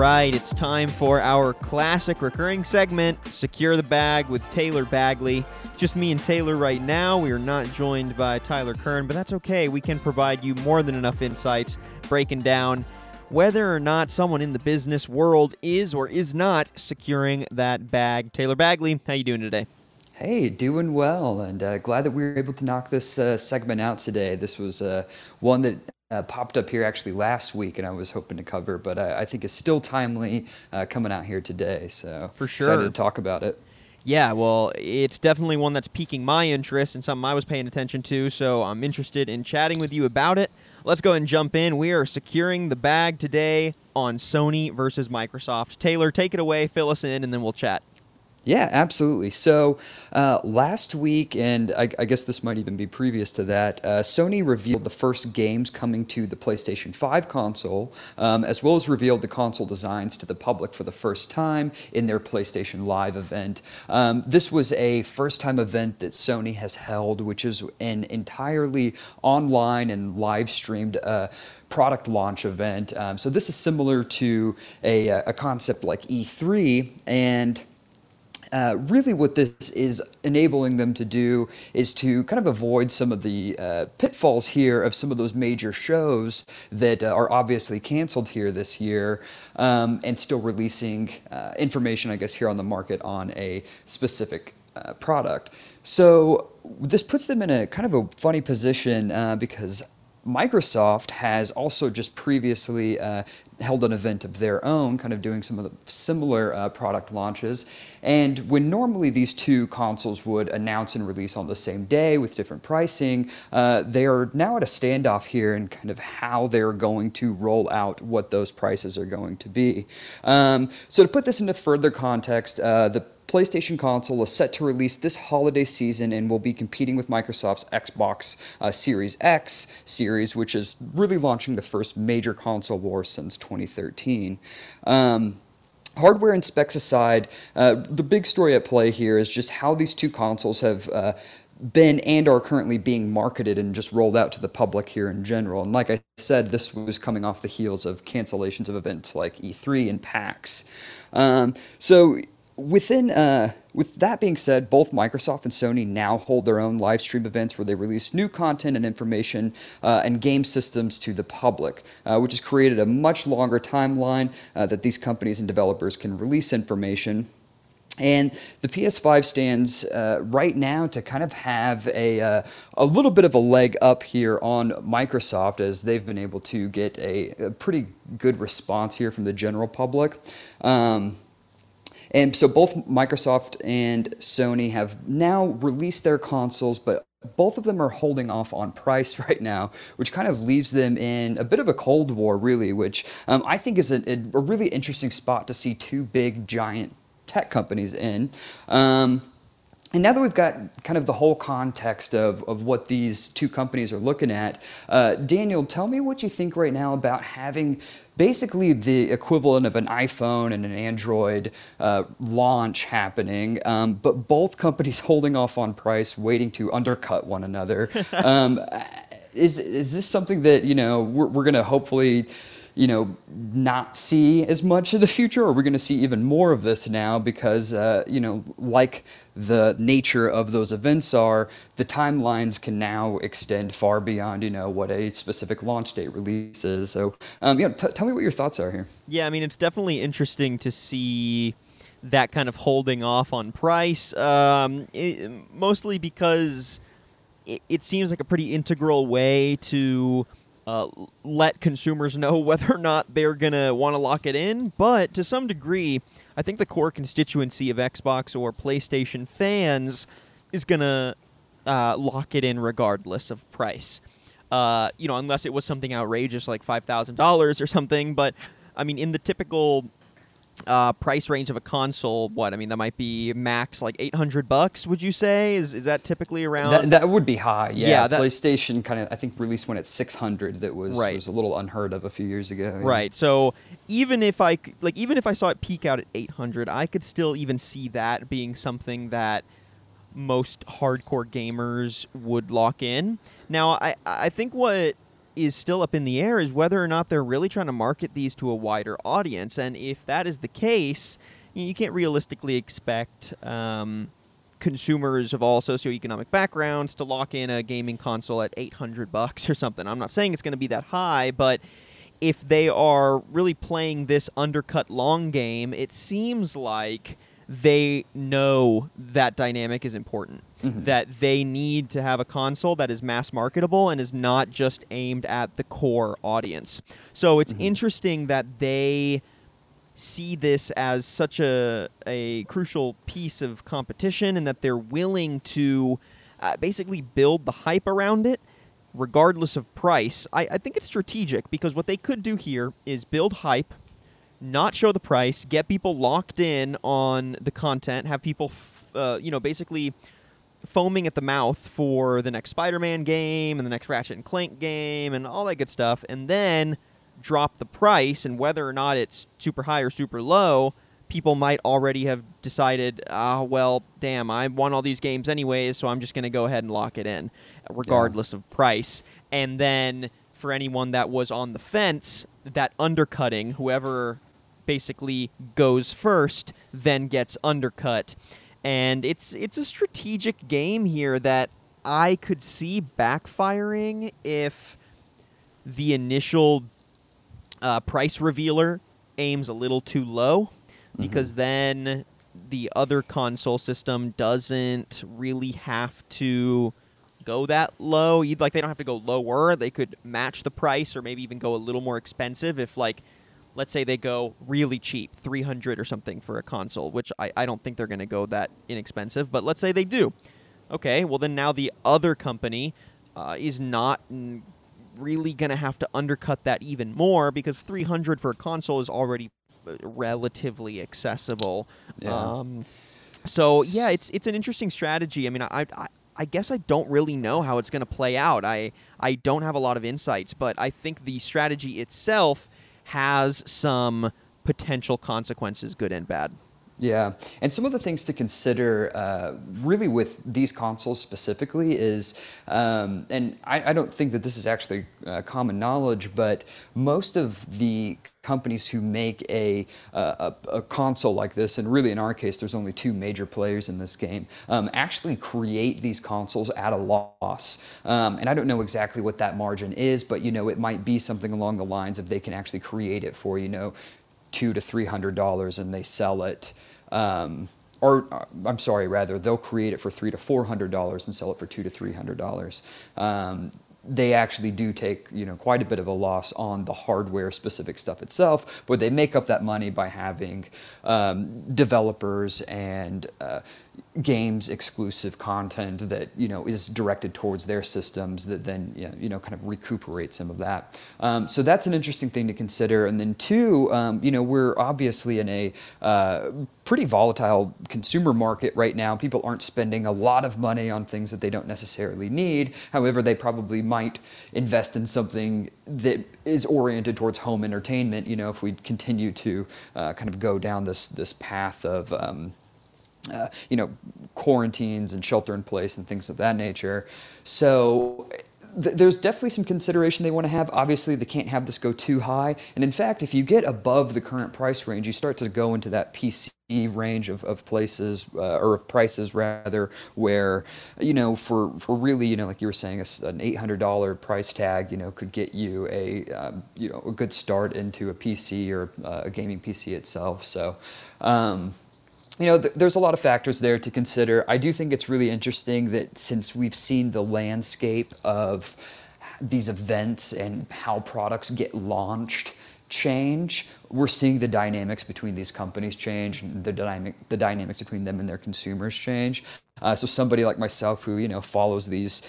right, it's time for our classic recurring segment, Secure the Bag with Taylor Bagley. Just me and Taylor right now. We are not joined by Tyler Kern, but that's okay. We can provide you more than enough insights breaking down whether or not someone in the business world is or is not securing that bag. Taylor Bagley, how you doing today? Hey, doing well, and glad that we were able to knock this segment out today. This was one that popped up here actually last week, and I was hoping to cover, but I think it's still timely coming out here today, so for sure. Excited to talk about it. Yeah, well, it's definitely one that's piquing my interest and something I was paying attention to, so I'm interested in chatting with you about it. Let's go ahead and jump in. We are securing the bag today on Sony versus Microsoft. Taylor, take it away, fill us in, and then we'll chat. Yeah, absolutely. So last week, and I guess this might even be previous to that, Sony revealed the first games coming to the PlayStation 5 console, as well as revealed the console designs to the public for the first time in their PlayStation Live event. This was a first-time event that Sony has held, which is an entirely online and live-streamed product launch event. So this is similar to a concept like E3, and really what this is enabling them to do is to kind of avoid some of the pitfalls here of some of those major shows that are obviously canceled here this year, and still releasing information, I guess, here on the market on a specific product. So this puts them in a kind of a funny position because Microsoft has also just previously held an event of their own, kind of doing some of the similar product launches. And when normally these two consoles would announce and release on the same day with different pricing, they are now at a standoff here in kind of how they're going to roll out what those prices are going to be. So to put this into further context, the PlayStation console is set to release this holiday season and will be competing with Microsoft's Xbox Series X series, which is really launching the first major console war since 2013. Hardware and specs aside, the big story at play here is just how these two consoles have been and are currently being marketed and just rolled out to the public here in general. And like I said, this was coming off the heels of cancellations of events like E3 and PAX. With that being said, both Microsoft and Sony now hold their own live stream events where they release new content and information and game systems to the public, which has created a much longer timeline that these companies and developers can release information. And the PS5 stands right now to kind of have a little bit of a leg up here on Microsoft, as they've been able to get a pretty good response here from the general public. And so both Microsoft and Sony have now released their consoles, but both of them are holding off on price right now, which kind of leaves them in a bit of a cold war, really, which I think is a really interesting spot to see two big, giant tech companies in. And now that we've got kind of the whole context of what these two companies are looking at, Daniel, tell me what you think right now about having basically the equivalent of an iPhone and an Android launch happening, but both companies holding off on price, waiting to undercut one another. Is this something that, you know, we're going to hopefully, you know, not see as much in the future, or we're going to see even more of this now because, you know, like the nature of those events are, the timelines can now extend far beyond, you know, what a specific launch date release is. So, you know, tell me what your thoughts are here. Yeah, I mean, it's definitely interesting to see that kind of holding off on price, mostly because it seems like a pretty integral way to let consumers know whether or not they're going to want to lock it in. But to some degree, I think the core constituency of Xbox or PlayStation fans is going to lock it in regardless of price. You know, unless it was something outrageous like $5,000 or something. But, I mean, in the typical price range of a console, what, I mean, that might be max like $800, would you say? Is that typically around? That would be high, yeah. PlayStation kind of, I think, released one at $600 that was, right, was a little unheard of a few years ago. Yeah. Right, so even if I saw it peak out at $800, I could still even see that being something that most hardcore gamers would lock in. Now, I think what is still up in the air is whether or not they're really trying to market these to a wider audience. And if that is the case, you can't realistically expect consumers of all socioeconomic backgrounds to lock in a gaming console at $800 or something. I'm not saying it's going to be that high, but if they are really playing this undercut long game, it seems like they know that dynamic is important, that they need to have a console that is mass marketable and is not just aimed at the core audience. So it's interesting that they see this as such a crucial piece of competition, and that they're willing to basically build the hype around it regardless of price. I think it's strategic, because what they could do here is build hype, not show the price, get people locked in on the content, have people basically foaming at the mouth for the next Spider-Man game and the next Ratchet and Clank game and all that good stuff, and then drop the price, and whether or not it's super high or super low, people might already have decided, well, damn, I want all these games anyways, so I'm just going to go ahead and lock it in, regardless of price. And then for anyone that was on the fence, that undercutting, whoever basically goes first, then gets undercut. And it's a strategic game here that I could see backfiring if the initial price revealer aims a little too low, because then the other console system doesn't really have to go that low. They don't have to go lower. They could match the price or maybe even go a little more expensive if, let's say they go really cheap, $300 or something for a console, which I don't think they're going to go that inexpensive. But let's say they do. Okay, well, then now the other company is not really going to have to undercut that even more, because $300 for a console is already relatively accessible. Yeah. It's an interesting strategy. I mean, I guess I don't really know how it's going to play out. I don't have a lot of insights, but I think the strategy itself has some potential consequences, good and bad. Yeah, and some of the things to consider really with these consoles specifically is, and I don't think that this is actually common knowledge, but most of the companies who make a console like this, and really in our case, there's only two major players in this game, actually create these consoles at a loss. And I don't know exactly what that margin is, but it might be something along the lines of they can actually create it for, $200 to $300, and they sell it, they'll create it for $300 to $400 and sell it for $200 to $300. They actually do take quite a bit of a loss on the hardware specific stuff itself, but they make up that money by having developers and games exclusive content that is directed towards their systems that then kind of recuperate some of that. So that's an interesting thing to consider. And then two, we're obviously in a pretty volatile consumer market right now. People aren't spending a lot of money on things that they don't necessarily need. However, they probably might invest in something that is oriented towards home entertainment. If we continue to kind of go down this path of quarantines and shelter in place and things of that nature. So there's definitely some consideration they want to have. Obviously, they can't have this go too high. And in fact, if you get above the current price range, you start to go into that PC range of places or of prices rather, where for really like you were saying, an $800 price tag could get you a good start into a PC or a gaming PC itself. So. There's a lot of factors there to consider. I do think it's really interesting that since we've seen the landscape of these events and how products get launched change, we're seeing the dynamics between these companies change, and the dynamics between them and their consumers change. So somebody like myself who, follows these,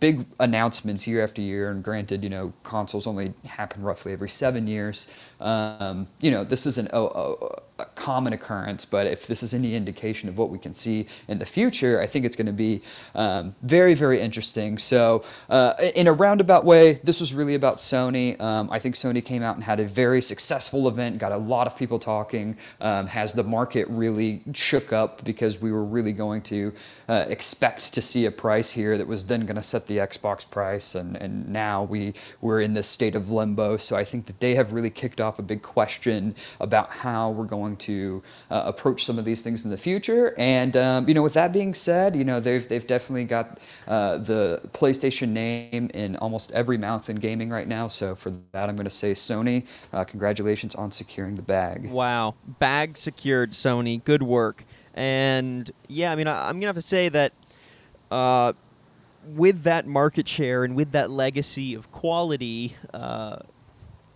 big announcements year after year, and granted, consoles only happen roughly every 7 years. This isn't a common occurrence, but if this is any indication of what we can see in the future, I think it's going to be very, very interesting. So in a roundabout way, this was really about Sony. I think Sony came out and had a very successful event, got a lot of people talking, has the market really shook up because we were really going to expect to see a price here that was then going to set the Xbox price, and now we're in this state of limbo. So I think that they have really kicked off a big question about how we're going to approach some of these things in the future. And you know, with that being said, you know, they've definitely got the PlayStation name in almost every mouth in gaming right now. So for that, I'm going to say Sony, congratulations on securing the bag. Wow, bag secured, Sony. Good work. And yeah, I mean, I'm going to have to say that with that market share and with that legacy of quality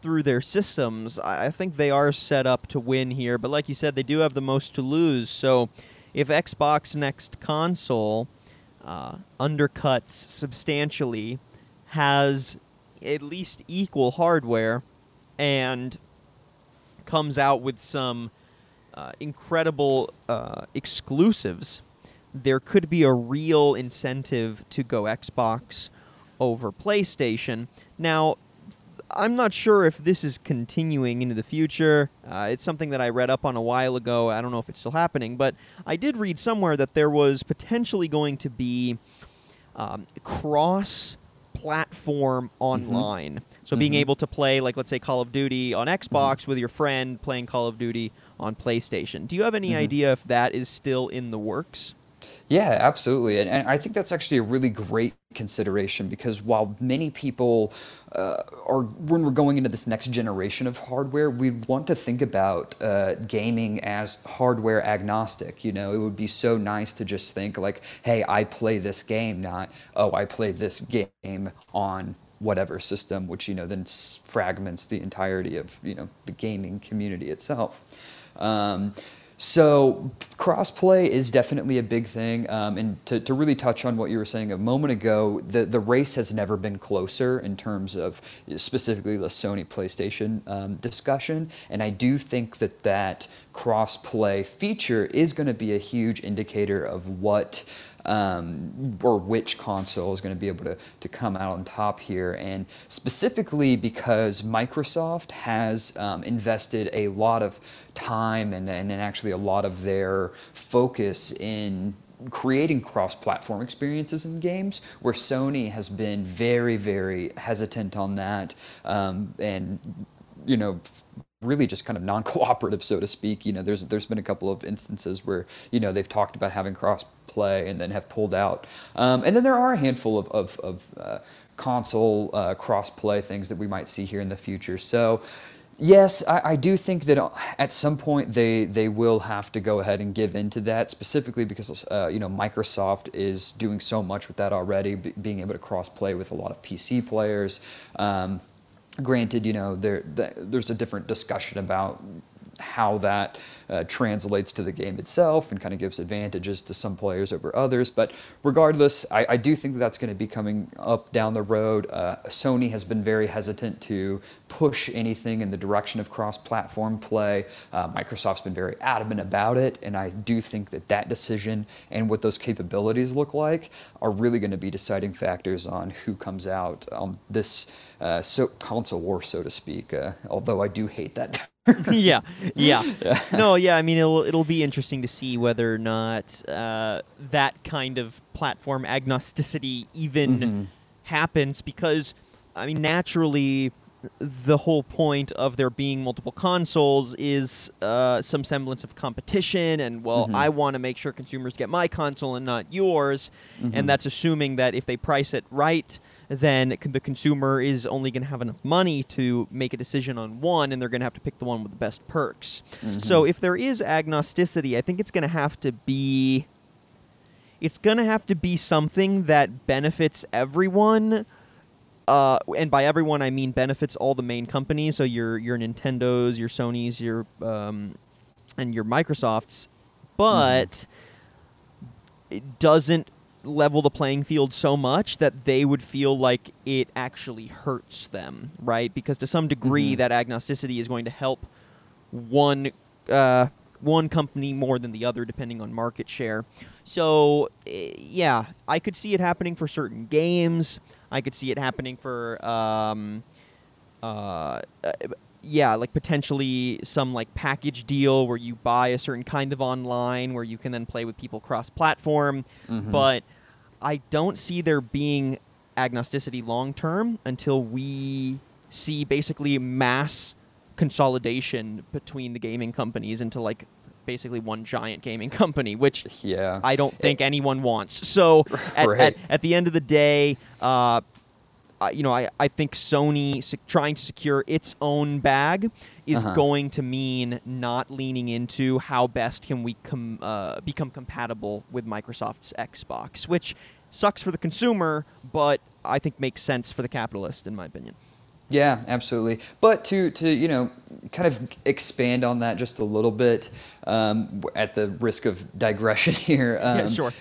through their systems, I think they are set up to win here. But like you said, they do have the most to lose. So if Xbox next console undercuts substantially, has at least equal hardware, and comes out with some incredible exclusives, there could be a real incentive to go Xbox over PlayStation. Now, I'm not sure if this is continuing into the future. It's something that I read up on a while ago. I don't know if it's still happening, but I did read somewhere that there was potentially going to be cross-platform online. So being able to play, like, let's say, Call of Duty on Xbox with your friend playing Call of Duty on PlayStation. Do you have any idea if that is still in the works? Yeah, absolutely. And I think that's actually a really great consideration, because while many people when we're going into this next generation of hardware, we want to think about gaming as hardware agnostic. You know, it would be so nice to just think like, hey, I play this game, not, oh, I play this game on whatever system, which, you know, then fragments the entirety of, you know, the gaming community itself. So crossplay is definitely a big thing, and to really touch on what you were saying a moment ago, the race has never been closer in terms of specifically the Sony PlayStation discussion, and I do think that crossplay feature is going to be a huge indicator of what or which console is going to be able to come out on top here, and specifically because Microsoft has invested a lot of time and actually a lot of their focus in creating cross-platform experiences in games, where Sony has been very, very hesitant on that, and, you know, really just kind of non-cooperative, so to speak. You know, there's been a couple of instances where, you know, they've talked about having cross-play and then have pulled out. And then there are a handful of console cross-play things that we might see here in the future. So yes, I do think that at some point they will have to go ahead and give in to that, specifically because you know, Microsoft is doing so much with that already, being able to cross-play with a lot of PC players. Granted, you know, there's a different discussion about how that translates to the game itself and kind of gives advantages to some players over others. But regardless, I do think that's going to be coming up down the road. Sony has been very hesitant to push anything in the direction of cross-platform play. Microsoft's been very adamant about it, and I do think that decision and what those capabilities look like are really going to be deciding factors on who comes out on this console war, so to speak, although I do hate that. Yeah. No, yeah, I mean, it'll be interesting to see whether or not that kind of platform agnosticity even happens, because, I mean, naturally, the whole point of there being multiple consoles is some semblance of competition, and, well, I want to make sure consumers get my console and not yours, and that's assuming that if they price it right, then the consumer is only going to have enough money to make a decision on one, and they're going to have to pick the one with the best perks. So if there is agnosticity, I think it's going to have to be something that benefits everyone, and by everyone I mean benefits all the main companies, so your Nintendos, your Sonys, your and your Microsofts, but it doesn't level the playing field so much that they would feel like it actually hurts them, right? Because to some degree, that agnosticity is going to help one one company more than the other, depending on market share. So, yeah, I could see it happening for certain games. I could see it happening for, yeah, like potentially some like package deal where you buy a certain kind of online where you can then play with people cross-platform. Mm-hmm. But I don't see there being agnosticity long-term until we see basically mass consolidation between the gaming companies into like basically one giant gaming company, which I don't think anyone wants. So at the end of the day, you know, I think Sony trying to secure its own bag is going to mean not leaning into how best can we become compatible with Microsoft's Xbox, which sucks for the consumer, but I think makes sense for the capitalist, in my opinion. Yeah, absolutely. But to you know, kind of expand on that just a little bit, at the risk of digression here. Yeah, sure.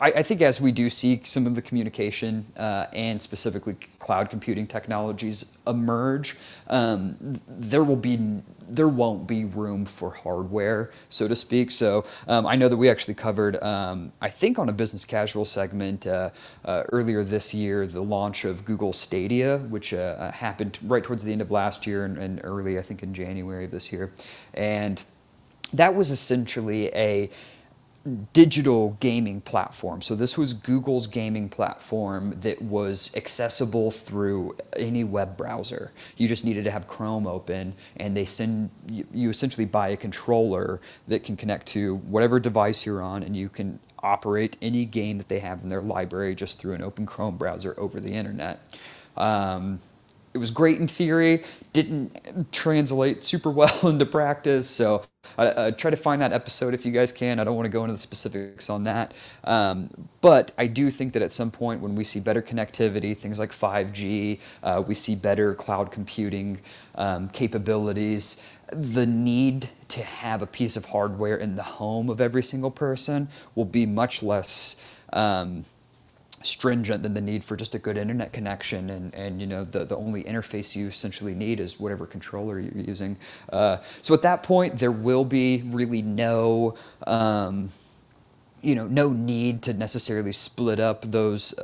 I think as we do see some of the communication and specifically cloud computing technologies emerge, there won't be room for hardware, so to speak. So I know that we actually covered, I think on a Business Casual segment earlier this year, the launch of Google Stadia, which happened right towards the end of last year and early, I think, in January of this year. And that was essentially a digital gaming platform. So this was Google's gaming platform that was accessible through any web browser. You just needed to have Chrome open, and they send you essentially buy a controller that can connect to whatever device you're on, and you can operate any game that they have in their library just through an open Chrome browser over the internet. It was great in theory, didn't translate super well into practice. So I try to find that episode if you guys can. I don't want to go into the specifics on that. But I do think that at some point when we see better connectivity, things like 5G, we see better cloud computing capabilities, the need to have a piece of hardware in the home of every single person will be much less stringent than the need for just a good internet connection, and you know the only interface you essentially need is whatever controller you're using. So at that point, there will be really no no need to necessarily split up those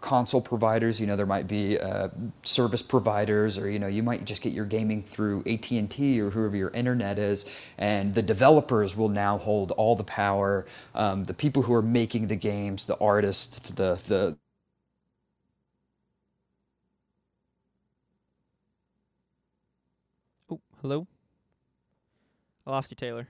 console providers. You know, there might be service providers, or you know, you might just get your gaming through AT&T or whoever your internet is, and the developers will now hold all the power. The people who are making the games, the artists, the Oh, hello. I lost you, Taylor.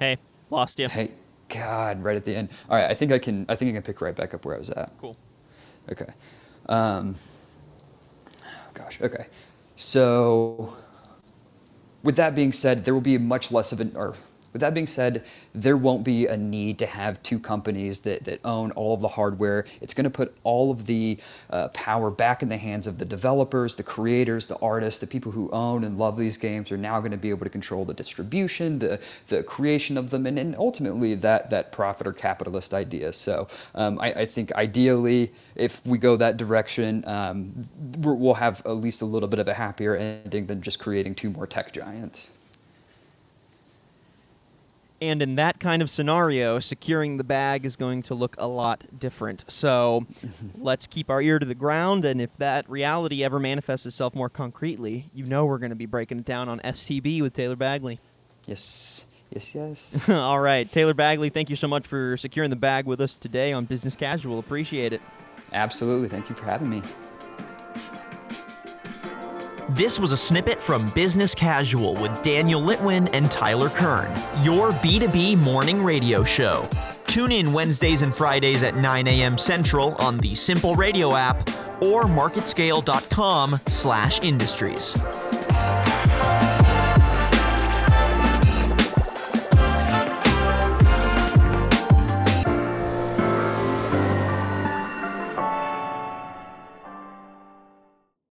Hey, lost you. Hey, God, right at the end. All right, I think I can pick right back up where I was at. Cool. Okay. Okay. So, with that being said, with that being said, there won't be a need to have two companies that own all of the hardware. It's going to put all of the power back in the hands of the developers, the creators, the artists, the people who own and love these games are now going to be able to control the distribution, the creation of them, and ultimately that profit or capitalist idea. So I think ideally, if we go that direction, we'll have at least a little bit of a happier ending than just creating two more tech giants. And in that kind of scenario, securing the bag is going to look a lot different. So let's keep our ear to the ground, and if that reality ever manifests itself more concretely, you know we're going to be breaking it down on STB with Taylor Bagley. Yes. Yes, yes. All right. Taylor Bagley, thank you so much for securing the bag with us today on Business Casual. Appreciate it. Absolutely. Thank you for having me. This was a snippet from Business Casual with Daniel Litwin and Tyler Kern, your B2B morning radio show. Tune in Wednesdays and Fridays at 9 a.m. Central on the Simple Radio app or marketscale.com/industries.